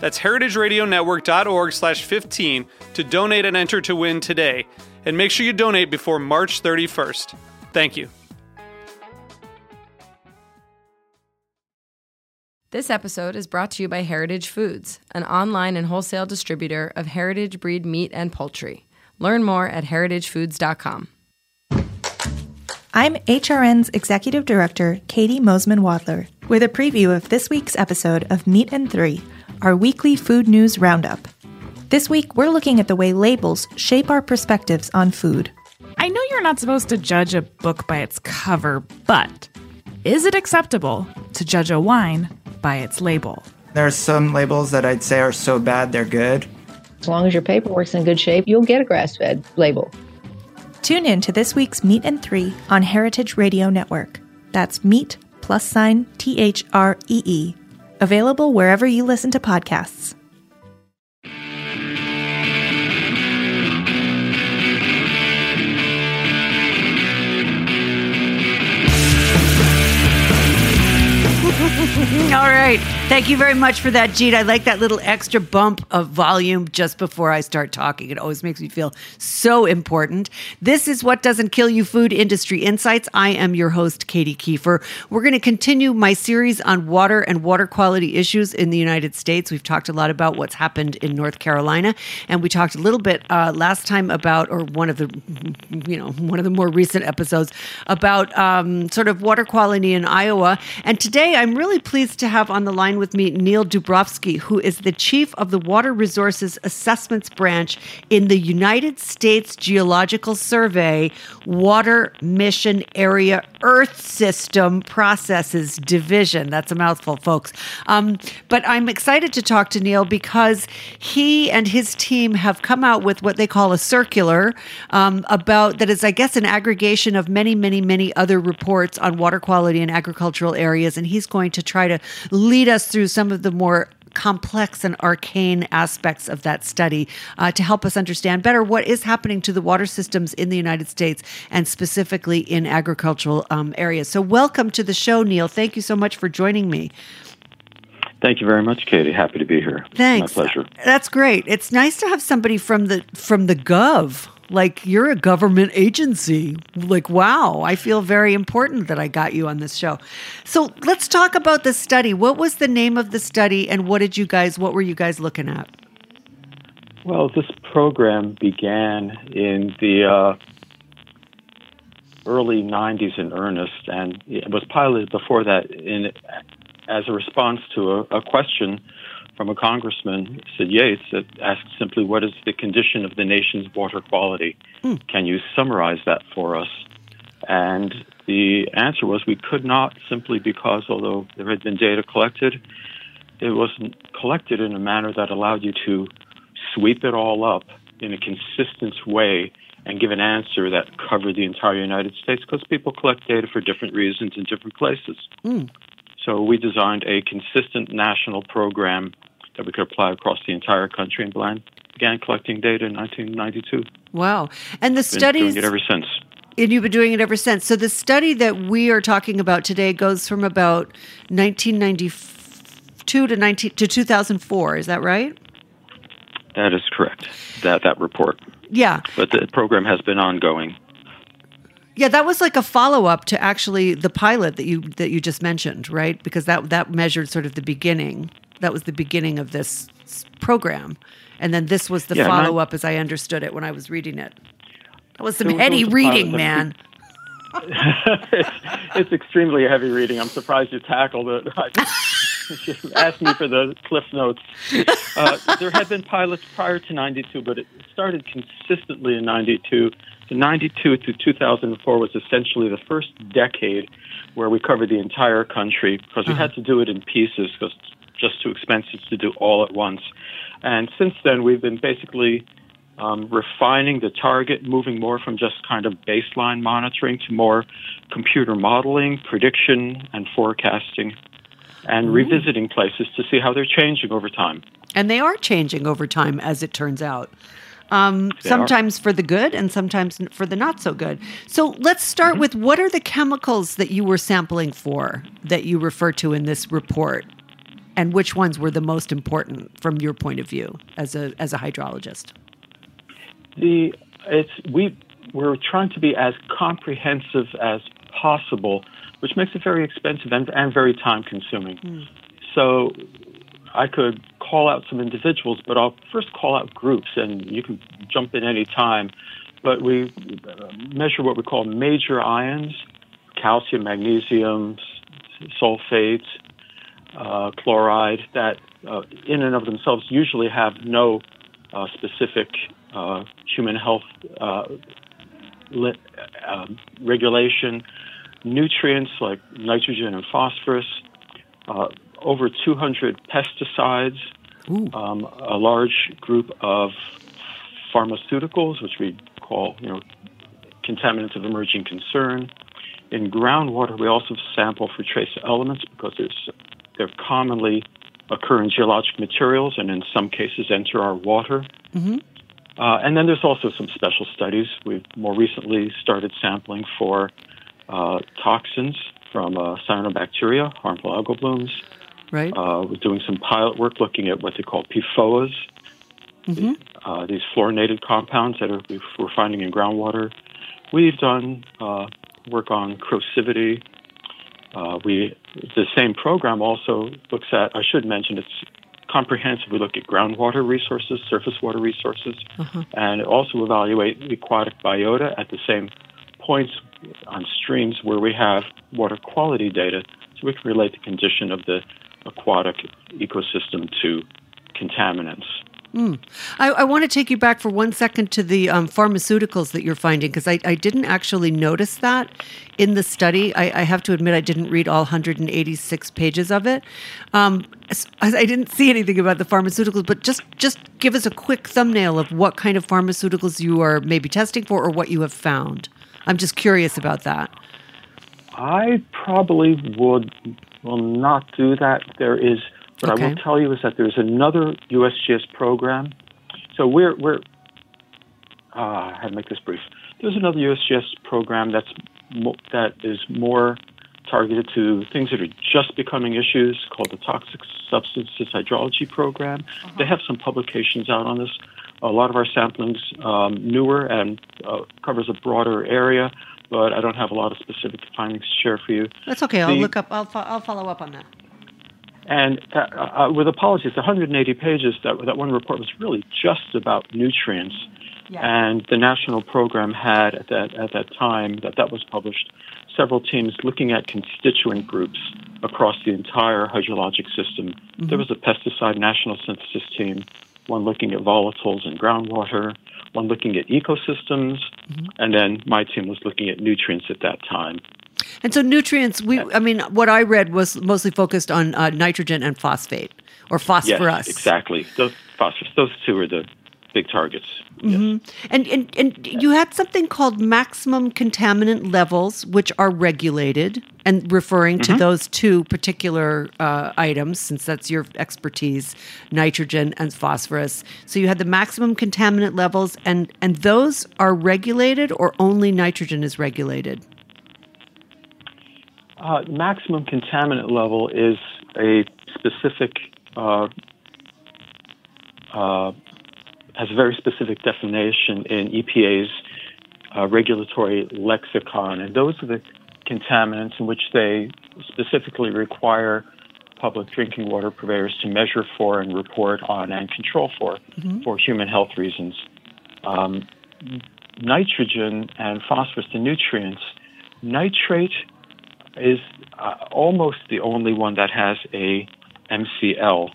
That's heritageradionetwork.org/15 to donate and enter to win today. And make sure you donate before March 31st. Thank you. This episode is brought to you by Heritage Foods, an online and wholesale distributor of heritage breed meat and poultry. Learn more at heritagefoods.com. I'm HRN's Executive Director, Katie Moseman Watler, with a preview of this week's episode of Meat and Three, our weekly food news roundup. This week, we're looking at the way labels shape our perspectives on food. I know you're not supposed to judge a book by its cover, but is it acceptable to judge a wine by its label? There are some labels that I'd say are so bad they're good. As long as your paperwork's in good shape, you'll get a grass-fed label. Tune in to this week's Meat and Three on Heritage Radio Network. That's meat+THREE. Available wherever you listen to podcasts. All right. Thank you very much for that, Jeet. I like that little extra bump of volume just before I start talking. It always makes me feel so important. This is What Doesn't Kill You, Food Industry Insights. I am your host, Katie Kiefer. We're going to continue my series on water and water quality issues in the United States. We've talked a lot about what's happened in North Carolina, and we talked a little bit last time about, or one of the more recent episodes, about sort of water quality in Iowa. And today I'm really pleased to have on the line with me Neil Dubrovsky, who is the chief of the Water Resources Assessments Branch in the United States Geological Survey Water Mission Area Earth System Processes Division. That's a mouthful, folks. But I'm excited to talk to Neil because he and his team have come out with what they call a circular about that is, I guess, an aggregation of many, many, many other reports on water quality in agricultural areas. And he's going to try to lead us through some of the more complex and arcane aspects of that study to help us understand better what is happening to the water systems in the United States and specifically in agricultural areas. So welcome to the show, Neil. Thank you so much for joining me. Thank you very much, Katie. Happy to be here. Thanks. My pleasure. That's great. It's nice to have somebody from the gov. Like, you're a government agency. Like, wow, I feel very important that I got you on this show. So let's talk about the study. What was the name of the study, and what were you guys looking at? Well, this program began in the early 90s in earnest, and it was piloted before that as a response to a question from a congressman, Sid Yates, that asked simply, what is the condition of the nation's water quality? Can you summarize that for us? And the answer was we could not, simply because although there had been data collected, it wasn't collected in a manner that allowed you to sweep it all up in a consistent way and give an answer that covered the entire United States, because people collect data for different reasons in different places. So we designed a consistent national program that we could apply across the entire country and began collecting data in 1992. Wow. And the studies... Been doing it ever since. And you've been doing it ever since. So the study that we are talking about today goes from about 1992 to 2004. Is that right? That is correct, that report. Yeah. But the program has been ongoing. Yeah, that was like a follow-up to actually the pilot that you just mentioned, right? Because that measured sort of the beginning. That was the beginning of this program. And then this was the follow-up, as I understood it when I was reading it. That was some heady reading, man. It's extremely heavy reading. I'm surprised you tackled it. Ask me for the cliff notes. There had been pilots prior to 92, but it started consistently in 92. The 92 to 2004 was essentially the first decade where we covered the entire country, because we had to do it in pieces because it's just too expensive to do all at once. And since then, we've been basically refining the target, moving more from just kind of baseline monitoring to more computer modeling, prediction, and forecasting, and revisiting places to see how they're changing over time. And they are changing over time, as it turns out. Sometimes for the good and sometimes for the not so good. So let's start with, what are the chemicals that you were sampling for that you refer to in this report, and which ones were the most important from your point of view as a hydrologist? We're trying to be as comprehensive as possible, which makes it very expensive and very time-consuming. So I could call out some individuals, but I'll first call out groups, and you can jump in any time. But we measure what we call major ions: calcium, magnesium, sulfates, chloride, that in and of themselves usually have no specific human health regulation, nutrients like nitrogen and phosphorus, over 200 pesticides, a large group of pharmaceuticals, which we call contaminants of emerging concern. In groundwater, we also sample for trace elements because they're commonly occur in geologic materials and in some cases enter our water. And then there's also some special studies. We've more recently started sampling for toxins from cyanobacteria, harmful algal blooms. Right. We're doing some pilot work looking at what they call PFOAs, these fluorinated compounds that we're finding in groundwater. We've done work on corrosivity. The same program also looks at, I should mention, it's comprehensive. We look at groundwater resources, surface water resources, and also evaluate the aquatic biota at the same points on streams where we have water quality data, so we can relate the condition of the aquatic ecosystem to contaminants. I want to take you back for 1 second to the pharmaceuticals that you're finding, because I didn't actually notice that in the study. I have to admit I didn't read all 186 pages of it. I didn't see anything about the pharmaceuticals, but just give us a quick thumbnail of what kind of pharmaceuticals you are maybe testing for or what you have found. I'm just curious about that. I probably will not do that. What I will tell you is that there's another USGS program. So how to make this brief. There's another USGS program that is more targeted to things that are just becoming issues, called the Toxic Substances Hydrology Program. They have some publications out on this. A lot of our sampling's newer and covers a broader area, but I don't have a lot of specific findings to share for you. That's okay. I'll look up. I'll follow up on that. And with apologies, 180 pages, that one report was really just about nutrients. Yeah. And the national program had, at that time that was published, several teams looking at constituent groups across the entire hydrologic system. There was a pesticide national synthesis team, one looking at volatiles in groundwater, one looking at ecosystems, and then my team was looking at nutrients at that time. And so nutrients, what I read was mostly focused on nitrogen and phosphate, or phosphorus. Yes, exactly. Those two are the big targets. Yes. And you had something called maximum contaminant levels, which are regulated, and referring to those two particular items, since that's your expertise, nitrogen and phosphorus. So you had the maximum contaminant levels, and those are regulated, or only nitrogen is regulated? Maximum contaminant level is a specific, has a very specific definition in EPA's regulatory lexicon, and those are the contaminants in which they specifically require public drinking water purveyors to measure for and report on and control for human health reasons. nitrogen and phosphorus, the nutrients, nitrate is almost the only one that has a MCL.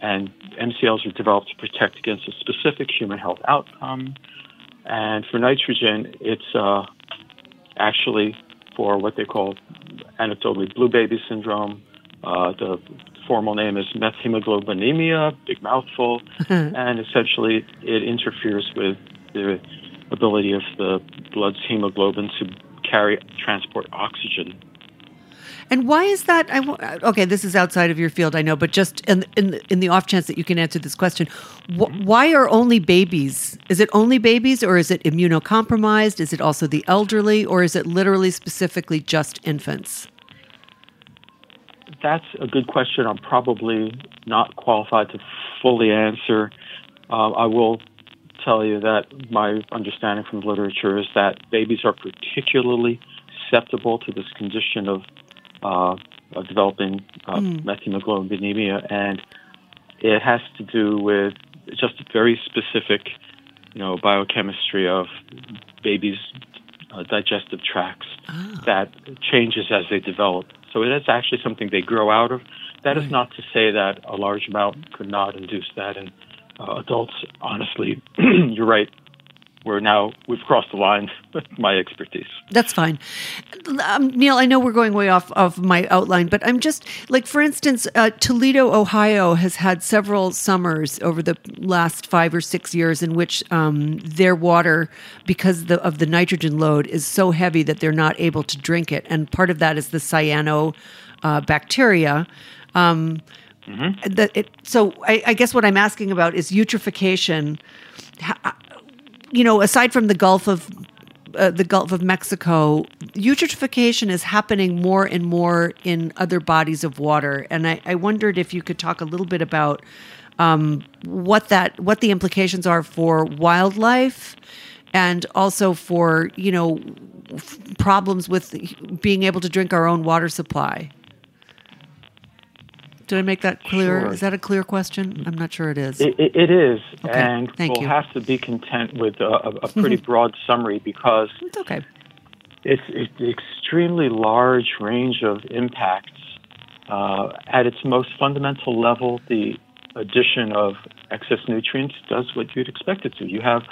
And MCLs are developed to protect against a specific human health outcome. And for nitrogen, it's actually for what they call anecdotally blue baby syndrome. The formal name is methemoglobinemia, big mouthful, and essentially it interferes with the ability of the blood's hemoglobin to transport oxygen. And why is that? Okay, this is outside of your field, I know, but just in the off chance that you can answer this question, why are only babies? Is it only babies, or is it immunocompromised? Is it also the elderly, or is it literally specifically just infants? That's a good question. I'm probably not qualified to fully answer. I will tell you that my understanding from the literature is that babies are particularly susceptible to this condition of developing methemoglobinemia, and it has to do with just a very specific, biochemistry of babies' digestive tracts that changes as they develop. So it is actually something they grow out of. That is not to say that a large amount could not induce that in adults. Honestly, you're right. We've crossed the line with my expertise. That's fine. Neil, I know we're going way off of my outline, but I'm just, for instance, Toledo, Ohio has had several summers over the last 5 or 6 years in which their water, because of the nitrogen load, is so heavy that they're not able to drink it. And part of that is the cyanobacteria. So I guess what I'm asking about is eutrophication. Aside from the Gulf of Mexico, eutrophication is happening more and more in other bodies of water, and I wondered if you could talk a little bit about what the implications are for wildlife, and also for problems with being able to drink our own water supply. Did I make that clear? Sure. Is that a clear question? I'm not sure it is. It is, okay. And we'll have to be content with a pretty broad summary because it's okay. It's an extremely large range of impacts. At its most fundamental level, the addition of excess nutrients does what you'd expect it to. You have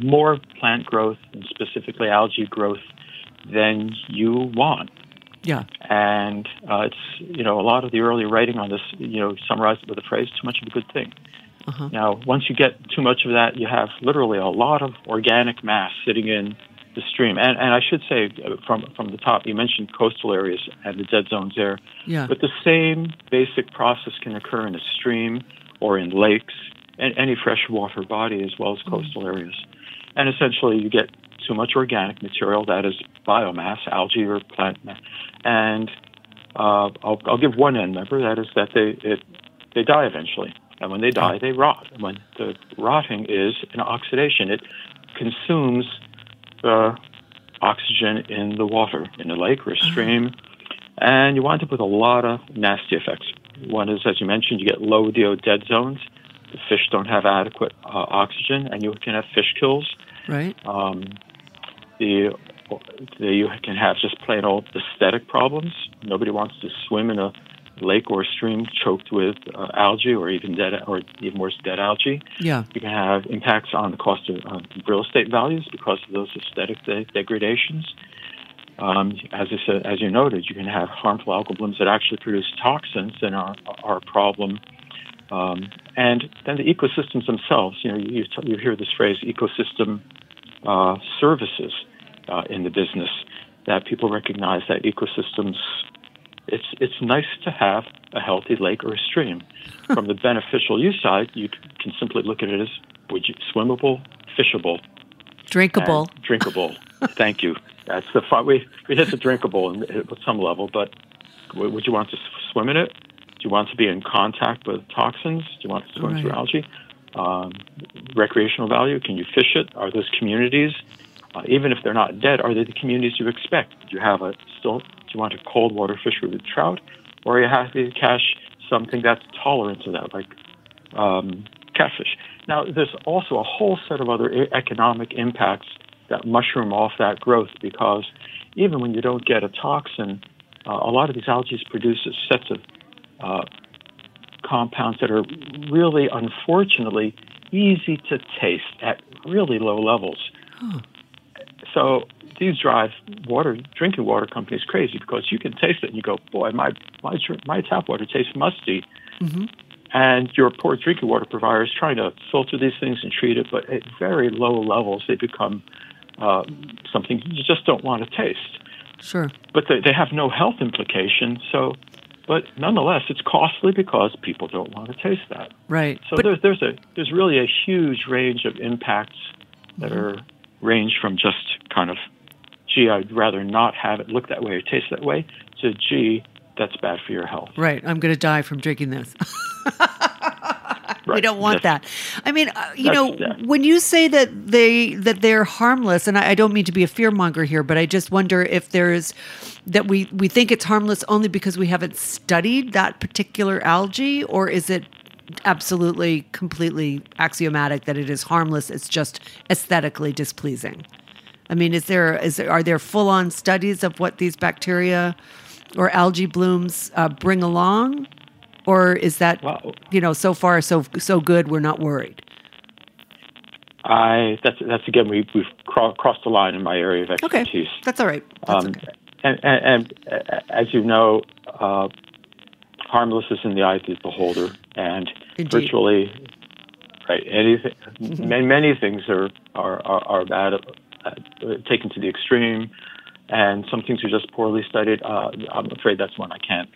more plant growth, and specifically algae growth, than you want. Yeah, and it's a lot of the early writing on this summarized it with the phrase "too much of a good thing." Uh-huh. Now, once you get too much of that, you have literally a lot of organic mass sitting in the stream. And I should say from the top, you mentioned coastal areas and the dead zones there. Yeah. But the same basic process can occur in a stream or in lakes and any freshwater body as well as coastal areas. And essentially, you get too much organic material, that is biomass, algae or plant, and I'll give one end number. That is that they die eventually, and when they die, they rot. And when the rotting is an oxidation, it consumes the oxygen in the water in a lake or a stream, and you wind up with a lot of nasty effects. One is, as you mentioned, you get low DO dead zones. The fish don't have adequate oxygen, and you can have fish kills. Right. You can have just plain old aesthetic problems. Nobody wants to swim in a lake or a stream choked with algae or even worse, dead algae. Yeah. You can have impacts on the cost of real estate values because of those aesthetic degradations. As you noted, you can have harmful algal blooms that actually produce toxins and are a problem. And then the ecosystems themselves, you hear this phrase, ecosystem services in the business, that people recognize that ecosystems, it's nice to have a healthy lake or a stream. From the beneficial use side, you can simply look at it as swimmable, fishable. Drinkable. Drinkable. Thank you. That's the fun. It is a drinkable at some level, but would you want to swim in it? Do you want to be in contact with toxins? Do you want to swim through algae? Recreational value? Can you fish it? Are those communities, even if they're not dead, are they the communities you expect? Do you want a cold water fishery with trout? Or are you happy to catch something that's tolerant to that, like catfish. Now, there's also a whole set of other economic impacts that mushroom off that growth, because even when you don't get a toxin, a lot of these algae produce sets of compounds that are really, unfortunately, easy to taste at really low levels. Huh. So these drive water, drinking water companies crazy, because you can taste it and you go, boy, my tap water tastes musty. Mm-hmm. And your poor drinking water provider is trying to filter these things and treat it, but at very low levels, they become something you just don't want to taste. Sure. But they have no health implication, so... But nonetheless, it's costly because people don't want to taste that. Right. So there's really a huge range of impacts that mm-hmm. are range from just kind of, gee, I'd rather not have it look that way or taste that way, to gee, that's bad for your health. Right. I'm going to die from drinking this. Right. We don't want that. I mean, when you say that they're harmless, and I don't mean to be a fearmonger here, but I just wonder if we think it's harmless only because we haven't studied that particular algae, or is it absolutely, completely axiomatic that it is harmless? It's just aesthetically displeasing. I mean, are there full-on studies of what these bacteria or algae blooms bring along? Or is that, so far so good, we're not worried? That's again, we've crossed the line in my area of expertise. Okay, that's all right. That's okay. And as you know, harmless is in the eye of the beholder, and indeed. Virtually, right? Anything, mm-hmm. many things are bad, taken to the extreme, and some things are just poorly studied. I'm afraid that's one I can't.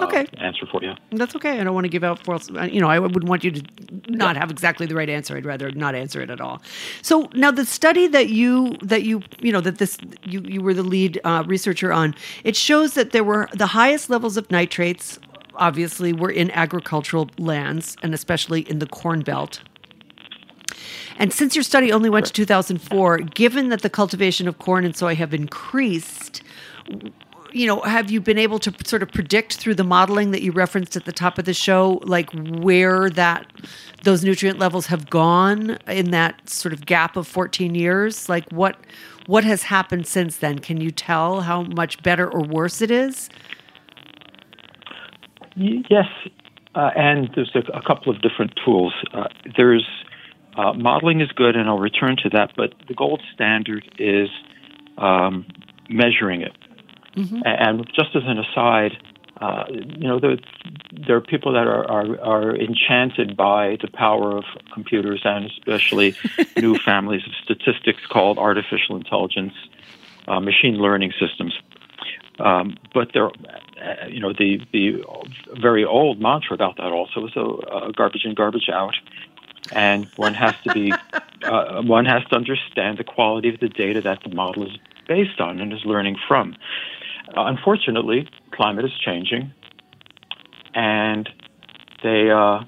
Okay. Answer for you. That's okay. I don't want to give out false. I wouldn't want you to not have exactly the right answer. I'd rather not answer it at all. So now the study that you were the lead researcher on, it shows that there were the highest levels of nitrates. Obviously, were in agricultural lands and especially in the Corn Belt. And since your study only went to 2004, given that the cultivation of corn and soy have increased. Have you been able to sort of predict through the modeling that you referenced at the top of the show, like where those nutrient levels have gone in that sort of gap of 14 years? Like what has happened since then? Can you tell how much better or worse it is? Yes, and there's a couple of different tools. There's modeling is good, and I'll return to that, but the gold standard is measuring it. Mm-hmm. And just as an aside, there are people that are enchanted by the power of computers, and especially new families of statistics called artificial intelligence, machine learning systems. But there, the very old mantra about that also is garbage in, garbage out, and one has to be one has to understand the quality of the data that the model is based on and is learning from. Unfortunately, climate is changing, and the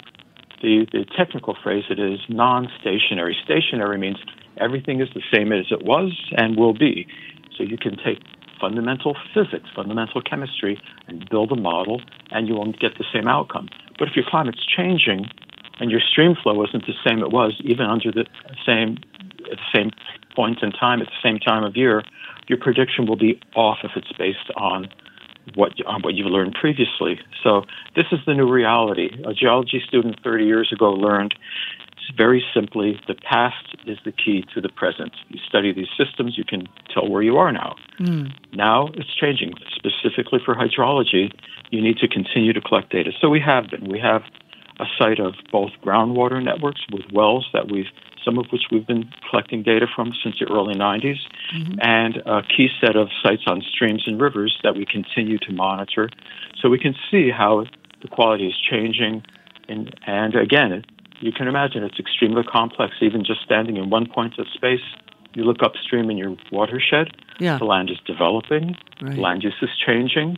technical phrase it is non-stationary. Stationary means everything is the same as it was and will be. So you can take fundamental physics, fundamental chemistry, and build a model, and you won't get the same outcome. But if your climate's changing and your stream flow isn't the same it was, even under the same at the same point in time at the same time of year, your prediction will be off if it's based on what you've learned previously. So this is the new reality. A geology student 30 years ago learned very simply the past is the key to the present. You study these systems, you can tell where you are now. Mm. Now it's changing. Specifically for hydrology, you need to continue to collect data. So we have a site of both groundwater networks with wells that some of which we've been collecting data from since the early 90s, mm-hmm. and a key set of sites on streams and rivers that we continue to monitor. So we can see how the quality is changing. And again, you can imagine it's extremely complex, even just standing in one point of space. You look upstream in your watershed, yeah. The land is developing, right. Land use is changing.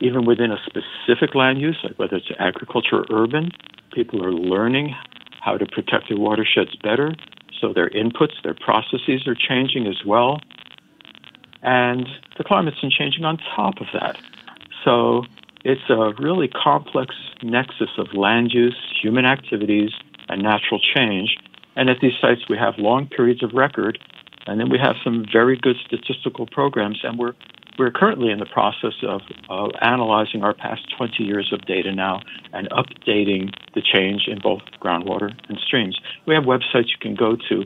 Even within a specific land use, like whether it's agriculture or urban, people are learning how to protect their watersheds better, so their inputs, their processes are changing as well, and the climate's been changing on top of that. So it's a really complex nexus of land use, human activities, and natural change. And at these sites, we have long periods of record, and then we have some very good statistical programs, and we're currently in the process of analyzing our past 20 years of data now and updating the change in both groundwater and streams. We have websites you can go to.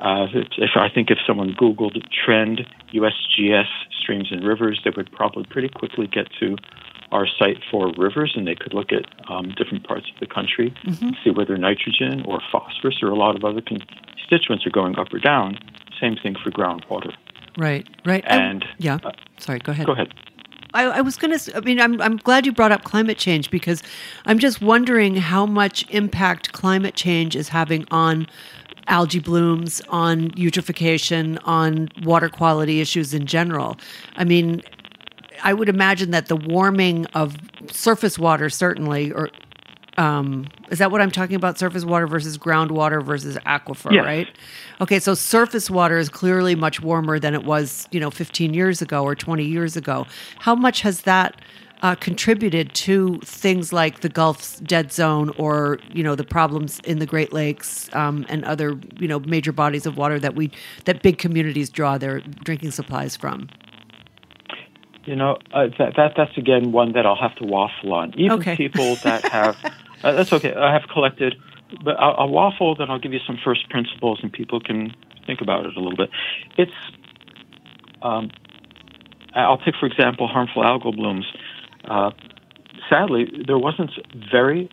If someone Googled trend USGS streams and rivers, they would probably pretty quickly get to our site for rivers, and they could look at different parts of the country, mm-hmm. see whether nitrogen or phosphorus or a lot of other constituents are going up or down. Same thing for groundwater. Right. And sorry, go ahead. Go ahead. I'm glad you brought up climate change, because I'm just wondering how much impact climate change is having on algae blooms, on eutrophication, on water quality issues in general. I mean, I would imagine that the warming of surface water certainly, or is that what I'm talking about? Surface water versus groundwater versus aquifer, yes. Right? Okay, so surface water is clearly much warmer than it was, 15 years ago or 20 years ago. How much has that contributed to things like the Gulf's Dead Zone, or the problems in the Great Lakes and other major bodies of water that big communities draw their drinking supplies from? That's again one that I'll have to waffle on. Even okay. People that have that's okay. I have collected, but I'll waffle. Then I'll give you some first principles, and people can think about it a little bit. It's I'll take for example harmful algal blooms. Sadly, there wasn't very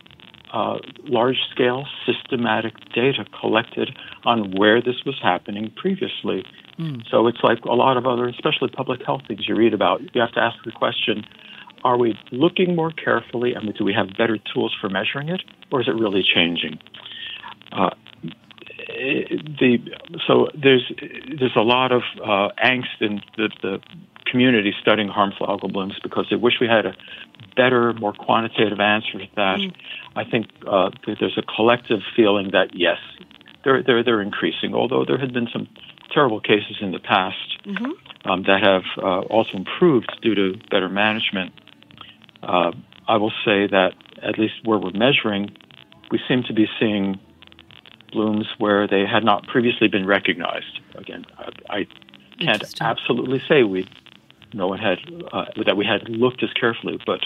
large-scale systematic data collected on where this was happening previously. Mm. So it's like a lot of other, especially public health things you read about. You have to ask the question, are we looking more carefully and do we have better tools for measuring it, or is it really changing? So there's a lot of angst in the community studying harmful algal blooms because they wish we had a better, more quantitative answer to that. Mm. I think there's a collective feeling that, yes, they're increasing, although there had been some terrible cases in the past mm-hmm. That have also improved due to better management. I will say that at least where we're measuring, we seem to be seeing blooms where they had not previously been recognized. Again, I can't absolutely say that we had looked as carefully, but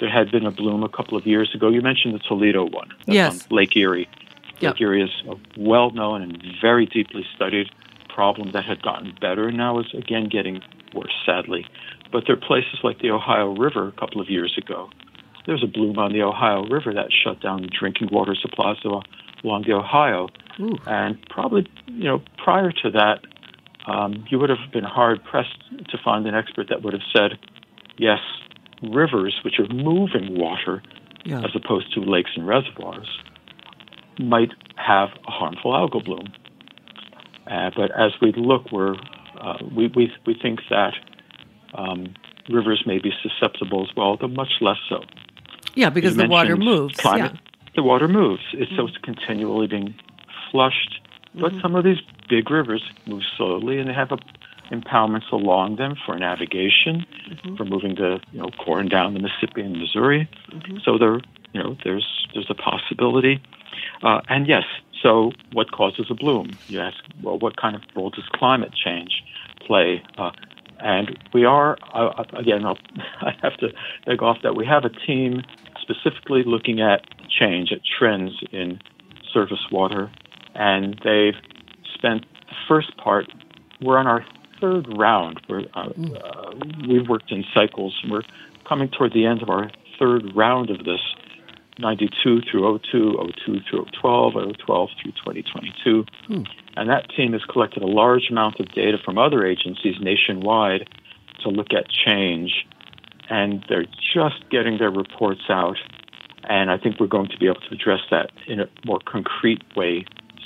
there had been a bloom a couple of years ago. You mentioned the Toledo one. That's yes. On Lake Erie. Yep. Lake Erie is a well-known and very deeply studied problem that had gotten better and now is again getting worse, sadly. But there are places like the Ohio River a couple of years ago. There's a bloom on the Ohio River that shut down drinking water supplies along the Ohio. Ooh. And probably, prior to that, you would have been hard-pressed to find an expert that would have said, yes, rivers, which are moving water as opposed to lakes and reservoirs, might have a harmful algal bloom. But as we look, we think that rivers may be susceptible as well, though much less so. Yeah, because the water moves. Climate, yeah. The water moves. It's mm-hmm. so it's continually being flushed. But some of these big rivers move slowly, and they have impoundments along them for navigation, mm-hmm. for moving the corn down the Mississippi and Missouri. Mm-hmm. So there, there's a possibility. And yes, so what causes a bloom? You ask, well, what kind of role does climate change play? And we are I have to beg off that we have a team specifically looking at change, at trends in surface water. And they've spent the first part. We're on our third round. We've worked in cycles, and we're coming toward the end of our third round of this, 92 through 02, 02 through 12, 012 through 2022. Hmm. And that team has collected a large amount of data from other agencies nationwide to look at change. And they're just getting their reports out. And I think we're going to be able to address that in a more concrete way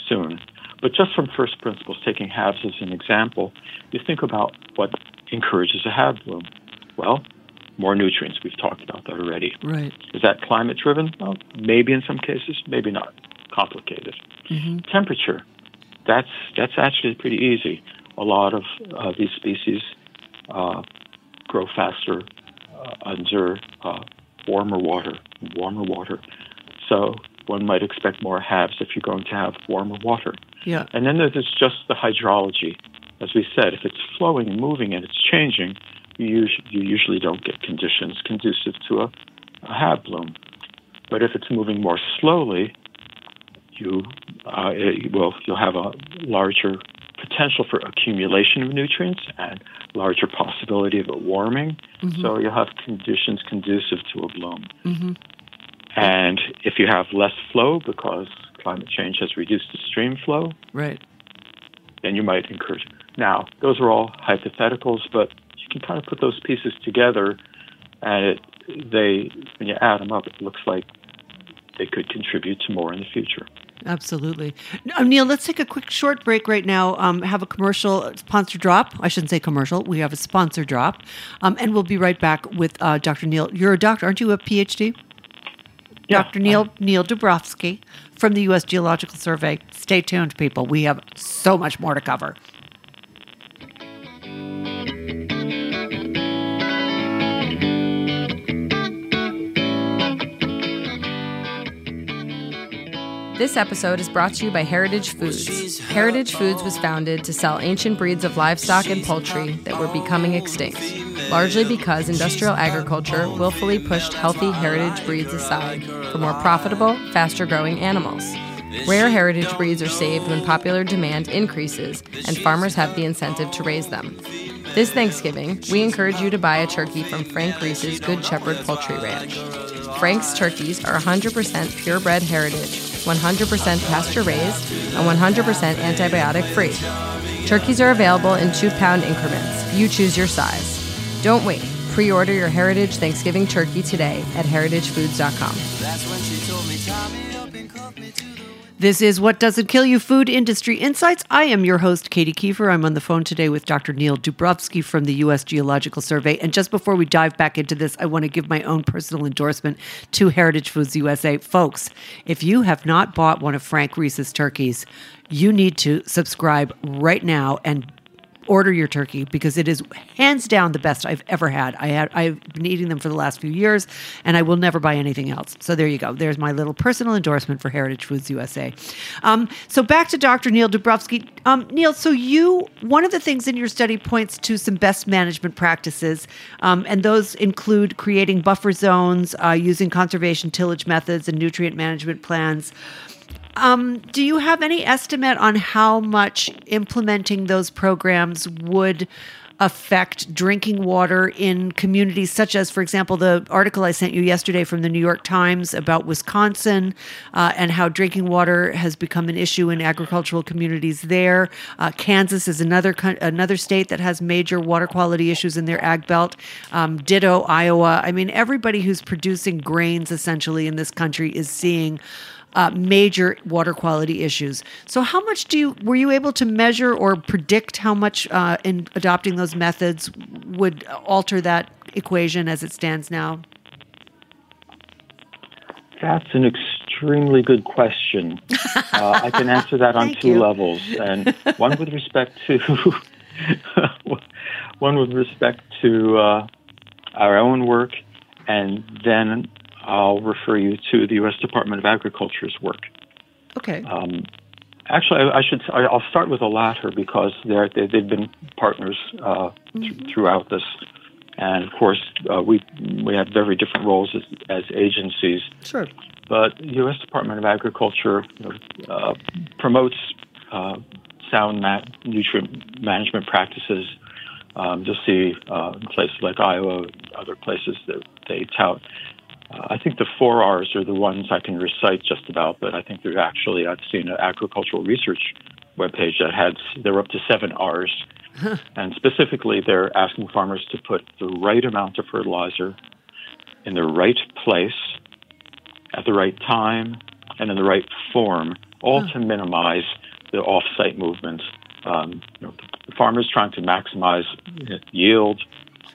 soon. But just from first principles, taking HABs as an example, you think about what encourages a HAB bloom. Well, more nutrients. We've talked about that already. Right. Is that climate driven? Well, maybe in some cases, maybe not. Complicated. Mm-hmm. Temperature. That's actually pretty easy. A lot of these species grow faster under warmer water. So one might expect more HABs if you're going to have warmer water. Yeah. And then there's just the hydrology. As we said, if it's flowing and moving and it's changing, you usually don't get conditions conducive to a HAB bloom. But if it's moving more slowly, you'll have a larger potential for accumulation of nutrients and larger possibility of it warming. Mm-hmm. So you'll have conditions conducive to a bloom. Mm-hmm. And if you have less flow because climate change has reduced the stream flow, right, then you might incur. Now, those are all hypotheticals, but you can kind of put those pieces together, and when you add them up, it looks like they could contribute to more in the future. Absolutely. Neil, let's take a quick short break right now, have a commercial sponsor drop. I shouldn't say commercial. We have a sponsor drop. And we'll be right back with Dr. Neil. You're a doctor, aren't you, a PhD? Yeah, Dr. Neil Dubrovsky from the U.S. Geological Survey. Stay tuned, people. We have so much more to cover. This episode is brought to you by Heritage Foods. Heritage Foods was founded to sell ancient breeds of livestock and poultry that were becoming extinct, largely because industrial agriculture willfully pushed healthy heritage breeds aside for more profitable, faster-growing animals. Rare heritage breeds are saved when popular demand increases and farmers have the incentive to raise them. This Thanksgiving, we encourage you to buy a turkey from Frank Reese's Good Shepherd Poultry Ranch. Frank's turkeys are 100% purebred heritage, 100% pasture-raised, and 100% antibiotic-free. Turkeys are available in 2-pound increments. You choose your size. Don't wait. Pre-order your Heritage Thanksgiving turkey today at heritagefoods.com. This is What Doesn't Kill You, Food Industry Insights. I am your host, Katie Kiefer. I'm on the phone today with Dr. Neil Dubrovsky from the U.S. Geological Survey. And just before we dive back into this, I want to give my own personal endorsement to Heritage Foods USA. Folks, if you have not bought one of Frank Reese's turkeys, you need to subscribe right now and order your turkey, because it is hands down the best I've ever had. I've been eating them for the last few years, and I will never buy anything else. So there you go. There's my little personal endorsement for Heritage Foods USA. So back to Dr. Neil Dubrovsky. Neil, so one of the things in your study points to some best management practices, and those include creating buffer zones, using conservation tillage methods and nutrient management plans. Do you have any estimate on how much implementing those programs would affect drinking water in communities such as, for example, the article I sent you yesterday from the New York Times about Wisconsin and how drinking water has become an issue in agricultural communities there. Kansas is another state that has major water quality issues in their Ag Belt. Ditto, Iowa. I mean, everybody who's producing grains essentially in this country is seeing major water quality issues. So how much were you able to measure or predict how much in adopting those methods would alter that equation as it stands now? That's an extremely good question. I can answer that on two levels. And one with respect to our own work, and then I'll refer you to the U.S. Department of Agriculture's work. Okay. Actually, I'll start with the latter, because they've been partners throughout this. And, of course, we have very different roles as agencies. Sure. But the U.S. Department of Agriculture promotes sound nutrient management practices. You'll see in places like Iowa, other places that they tout. I think the 4 R's are the ones I can recite just about, but I think there's actually, I've seen an agricultural research webpage that had, they're up to 7 R's. And specifically, they're asking farmers to put the right amount of fertilizer in the right place, at the right time, and in the right form, to minimize the off-site movements. The farmer's trying to maximize yield,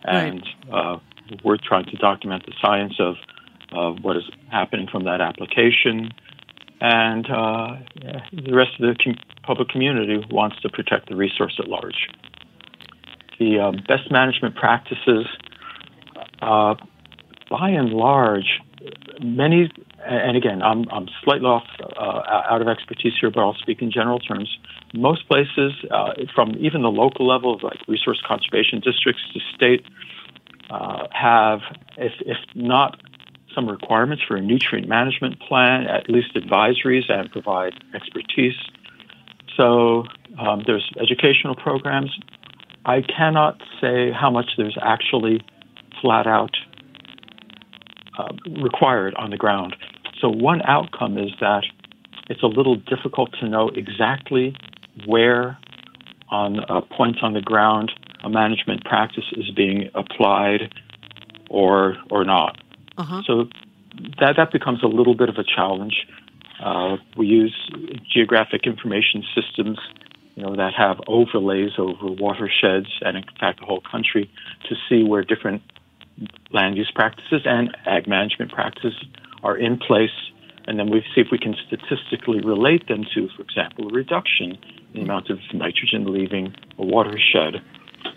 and we're trying to document the science of what is happening from that application. And the rest of the public community wants to protect the resource at large. The best management practices, by and large, many and again, I'm slightly off out of expertise here, but I'll speak in general terms. Most places, from even the local level, like resource conservation districts to state, have, if not some requirements for a nutrient management plan, at least advisories and provide expertise. So there's educational programs. I cannot say how much there's actually flat out required on the ground. So one outcome is that it's a little difficult to know exactly where on points on the ground a management practice is being applied or not. Uh-huh. So that becomes a little bit of a challenge. We use geographic information systems, that have overlays over watersheds and, in fact, the whole country to see where different land use practices and ag management practices are in place. And then we see if we can statistically relate them to, for example, a reduction in the amount of nitrogen leaving a watershed.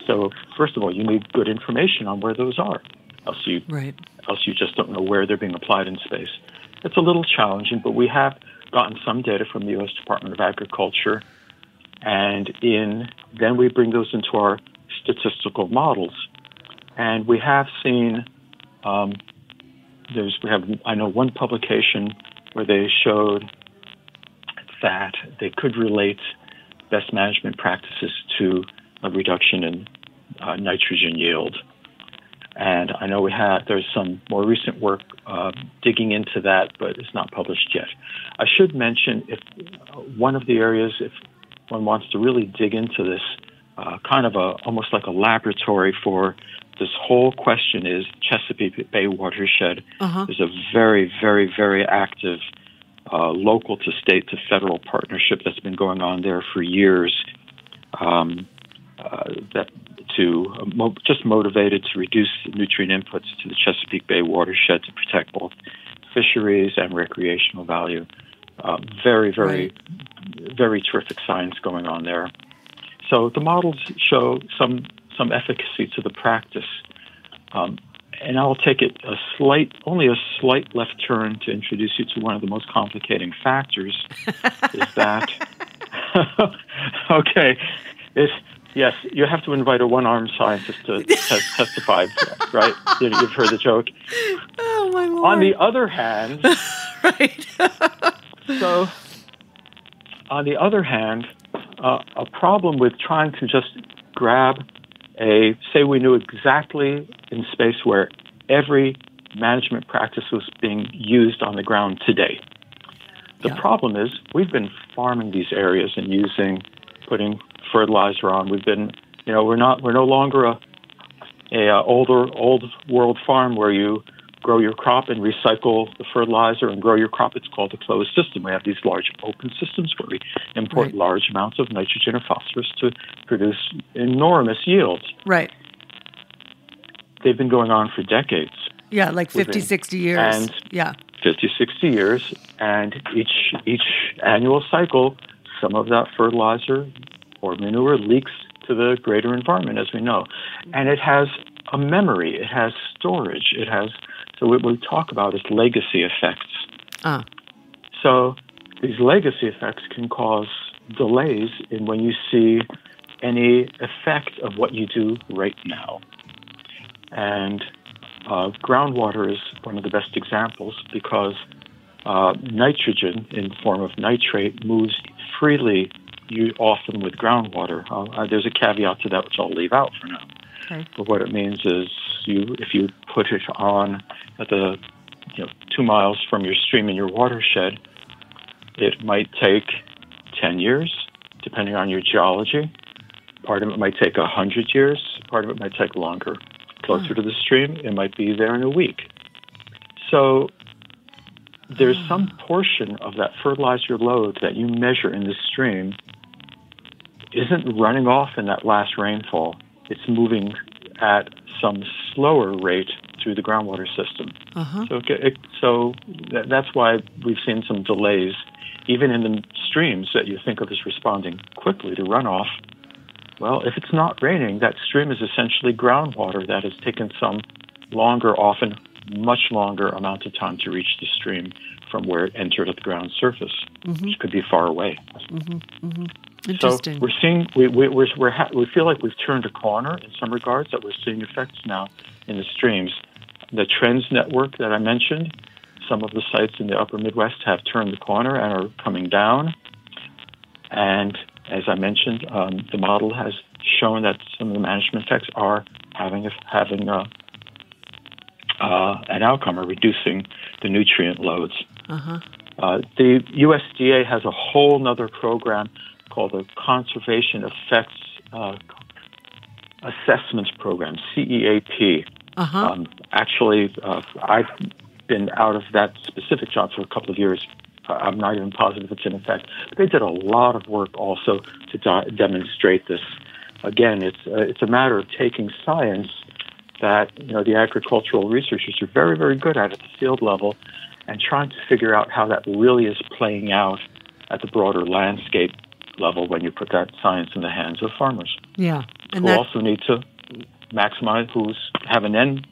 So, first of all, you need good information on where those are. Else you just don't know where they're being applied in space. It's a little challenging, but we have gotten some data from the U.S. Department of Agriculture, and then we bring those into our statistical models. And we have seen, I know one publication where they showed that they could relate best management practices to a reduction in nitrogen yield. And I know there's some more recent work digging into that, but it's not published yet. I should mention one of the areas, if one wants to really dig into this, kind of almost like a laboratory for this whole question is Chesapeake Bay watershed. Uh-huh. There's a very, very, very active local to state to federal partnership that's been going on there for years. Just motivated to reduce nutrient inputs to the Chesapeake Bay watershed to protect both fisheries and recreational value. Very, very, very terrific science going on there. So the models show some efficacy to the practice. And I'll take it only a slight left turn to introduce you to one of the most complicating factors. Is that okay? Yes, you have to invite a one-armed scientist to testify, right? You've heard the joke. Oh, my Lord. On the other hand... right. So, on the other hand, a problem with trying to just grab say we knew exactly in space where every management practice was being used on the ground today. The problem is we've been farming these areas and putting fertilizer on. We've been, we're no longer a old world farm where you grow your crop and recycle the fertilizer and grow your crop. It's called a closed system. We have these large open systems where we import large amounts of nitrogen or phosphorus to produce enormous yields. Right. They've been going on for decades. Yeah, like 50-60 years. And 50-60 years, and each annual cycle, some of that fertilizer or manure leaks to the greater environment, as we know. And it has a memory. It has storage. It has, so what we talk about is legacy effects. So these legacy effects can cause delays in when you see any effect of what you do right now. And groundwater is one of the best examples because nitrogen in form of nitrate moves freely, often with groundwater. There's a caveat to that, which I'll leave out for now. Okay. But what it means is, if you put it on at 2 miles from your stream in your watershed, it might take 10 years, depending on your geology. Part of it might take 100 years. Part of it might take longer. Closer to the stream, it might be there in a week. So there's some portion of that fertilizer load that you measure in the stream isn't running off in that last rainfall. It's moving at some slower rate through the groundwater system. Uh-huh. So that's why we've seen some delays, even in the streams that you think of as responding quickly to runoff. Well, if it's not raining, that stream is essentially groundwater that has taken some longer, often much longer amount of time to reach the stream from where it entered at the ground surface, mm-hmm. which could be far away. Mm-hmm. Mm-hmm. Interesting. So we're seeing we feel like we've turned a corner in some regards, that we're seeing effects now in the streams. The Trends Network that I mentioned, some of the sites in the upper Midwest have turned the corner and are coming down. And as I mentioned, the model has shown that some of the management effects are having an outcome, or reducing the nutrient loads. Uh-huh. The USDA has a whole nother program called the Conservation Effects Assessments Program, CEAP. Uh-huh. Actually, I've been out of that specific job for a couple of years. I'm not even positive it's in effect. They did a lot of work also to demonstrate this. Again, it's a matter of taking science that, you know, the agricultural researchers are very, very good at the field level, and trying to figure out how that really is playing out at the broader landscape level when you put that science in the hands of farmers. Yeah, and who also need to maximize, who's have an end.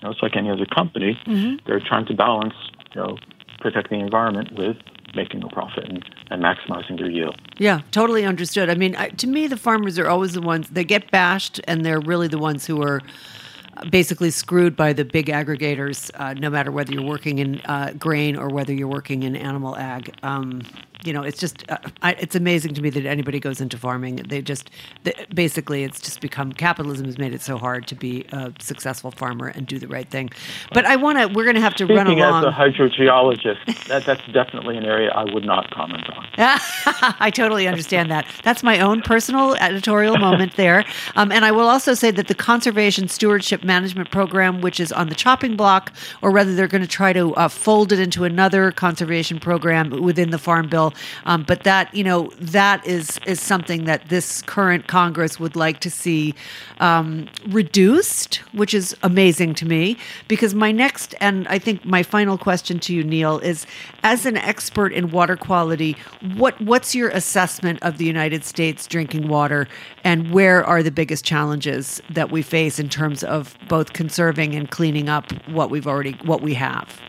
You know, it's like any other company; mm-hmm. they're trying to balance, you know, protecting the environment with making a profit and maximizing their yield. Yeah, totally understood. I mean, to me, the farmers are always the ones, they get bashed, and they're really the ones who are basically screwed by the big aggregators, no matter whether you're working in grain or whether you're working in animal ag. You know, it's just, it's amazing to me that anybody goes into farming. Basically, it's just become, capitalism has made it so hard to be a successful farmer and do the right thing. But we're going to have to run along. Speaking as a hydrogeologist, that's definitely an area I would not comment on. I totally understand that. That's my own personal editorial moment there. And I will also say that the Conservation Stewardship Management Program, which is on the chopping block, or rather they're going to try to fold it into another conservation program within the Farm Bill. But that, you know, that is something that this current Congress would like to see reduced, which is amazing to me, because my next and I think my final question to you, Neil, is, as an expert in water quality, what's your assessment of the United States drinking water, and where are the biggest challenges that we face in terms of both conserving and cleaning up what we have?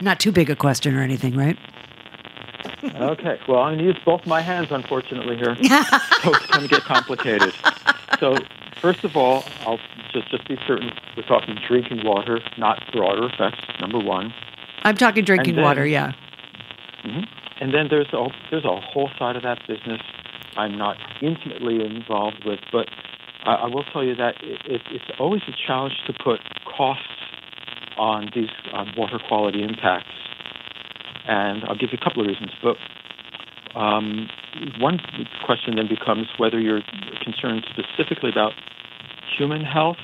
Not too big a question or anything, right? Okay. Well, I'm going to use both my hands, unfortunately, here. So it's going to get complicated. So first of all, I'll just be certain we're talking drinking water, not broader effects, number one. I'm talking drinking water, yeah. Mm-hmm. And then there's a whole side of that business I'm not intimately involved with, but I will tell you that it's always a challenge to put costs on these water quality impacts. And I'll give you a couple of reasons. But one question then becomes whether you're concerned specifically about human health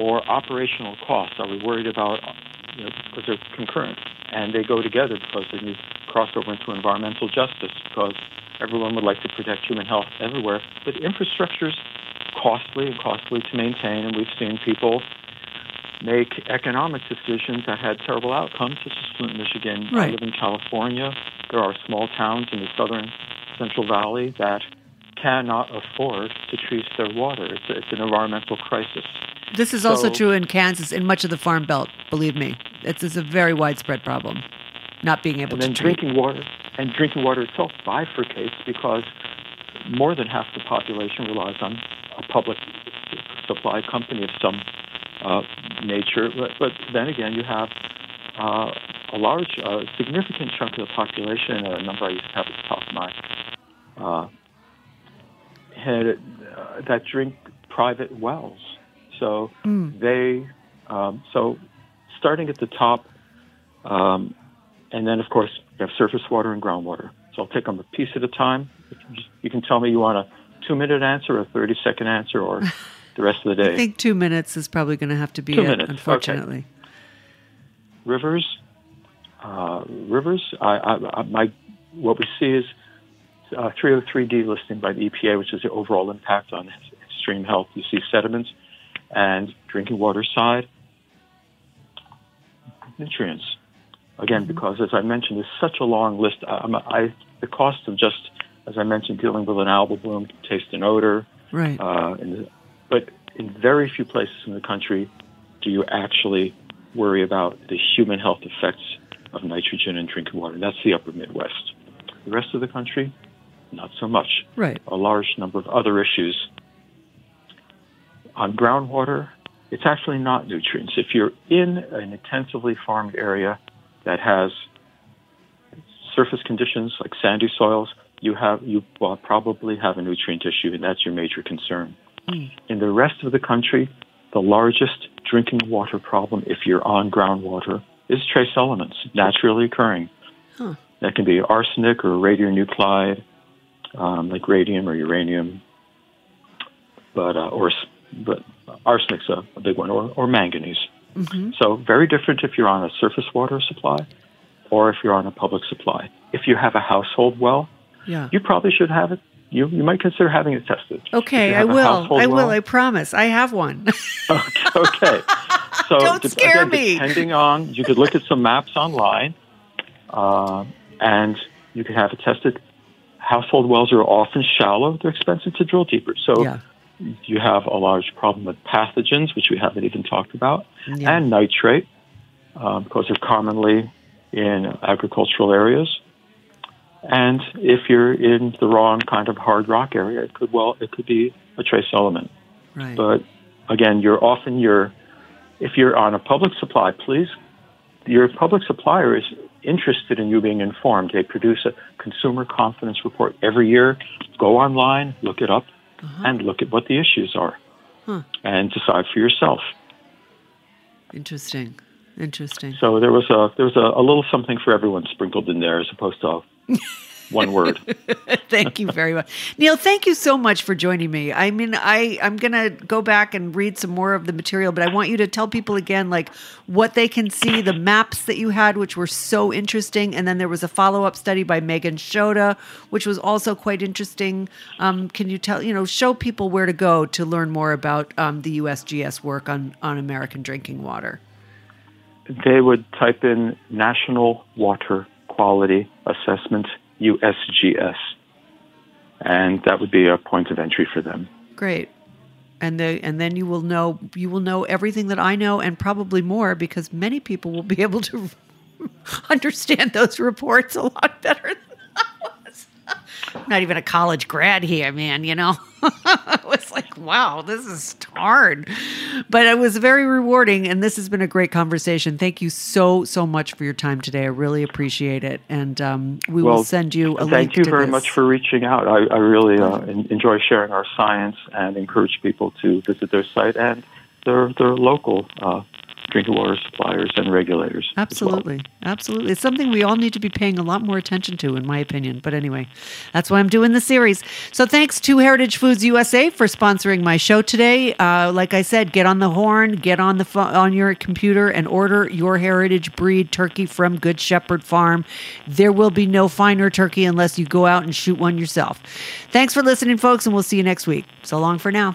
or operational costs. Are we worried about, you know, because they're concurrent and they go together, because they need to cross over into environmental justice, because everyone would like to protect human health everywhere. But infrastructure's costly and costly to maintain, and we've seen people make economic decisions that had terrible outcomes, such as Flint, Michigan. Right. I live in California. There are small towns in the southern Central Valley that cannot afford to treat their water. It's an environmental crisis. This is also true in Kansas, in much of the Farm Belt, believe me. It's a very widespread problem, not being able to treat. Drinking water itself bifurcates, because more than half the population relies on a public supply company of some nature, but then again, you have a large, significant chunk of the population, a number I used to have at the top of my head, that drink private wells. So so starting at the top, and then of course you have surface water and groundwater. So I'll take them a piece at a time. You can tell me you want a 2-minute answer, or a 30-second answer, or the rest of the day. I think 2 minutes is probably going to have to be it, unfortunately. Okay. Rivers. What we see is 303 delisting by the EPA, which is the overall impact on stream health. You see sediments and drinking water side nutrients. Again, mm-hmm. because as I mentioned, there's such a long list. The cost of just, as I mentioned, dealing with an algal bloom, taste and odor. Right. But in very few places in the country do you actually worry about the human health effects of nitrogen in drinking water. That's the upper Midwest. The rest of the country, not so much. Right. A large number of other issues. On groundwater, it's actually not nutrients. If you're in an intensively farmed area that has surface conditions like sandy soils, you probably have a nutrient issue, and that's your major concern. In the rest of the country, the largest drinking water problem, if you're on groundwater, is trace elements, naturally occurring. Huh. That can be arsenic or radionuclide, like radium or uranium, but arsenic's a big one, or manganese. Mm-hmm. So very different if you're on a surface water supply or if you're on a public supply. If you have a household well, you probably should have it. You might consider having it tested. Okay, I will. I will. I promise. I have one. Okay. So don't scare me. Depending on, you could look at some maps online, and you could have it tested. Household wells are often shallow. They're expensive to drill deeper. So you have a large problem with pathogens, which we haven't even talked about, and nitrate, because they're commonly in agricultural areas. And if you're in the wrong kind of hard rock area, it could be a trace element. Right. But again, if you're on a public supply, please, your public supplier is interested in you being informed. They produce a consumer confidence report every year. Go online, look it up, and look at what the issues are, and decide for yourself. Interesting. So there was a little something for everyone sprinkled in there, as opposed to one word. Thank you very much. Neil, thank you so much for joining me. I mean, I'm going to go back and read some more of the material, but I want you to tell people again, like, what they can see, the maps that you had, which were so interesting. And then there was a follow-up study by Megan Shoda, which was also quite interesting. Can you show people where to go to learn more about the USGS work on American drinking water? They would type in National Water Quality Assessment, USGS, and that would be a point of entry for them. Great. And then you will know everything that I know, and probably more, because many people will be able to understand those reports a lot better than I was. I'm not even a college grad here, man, you know. It was like, wow, this is hard. But it was very rewarding, and this has been a great conversation. Thank you so, so much for your time today. I really appreciate it, and we will send you a link to this. Thank you very much for reaching out. I really enjoy sharing our science, and encourage people to visit their site and their local drinking water suppliers and regulators. Absolutely. Well. Absolutely. It's something we all need to be paying a lot more attention to, in my opinion. But anyway, that's why I'm doing the series. So thanks to Heritage Foods USA for sponsoring my show today. Like I said, get on the horn, get on the on your computer, and order your heritage breed turkey from Good Shepherd Farm. There will be no finer turkey unless you go out and shoot one yourself. Thanks for listening, folks, and we'll see you next week. So long for now.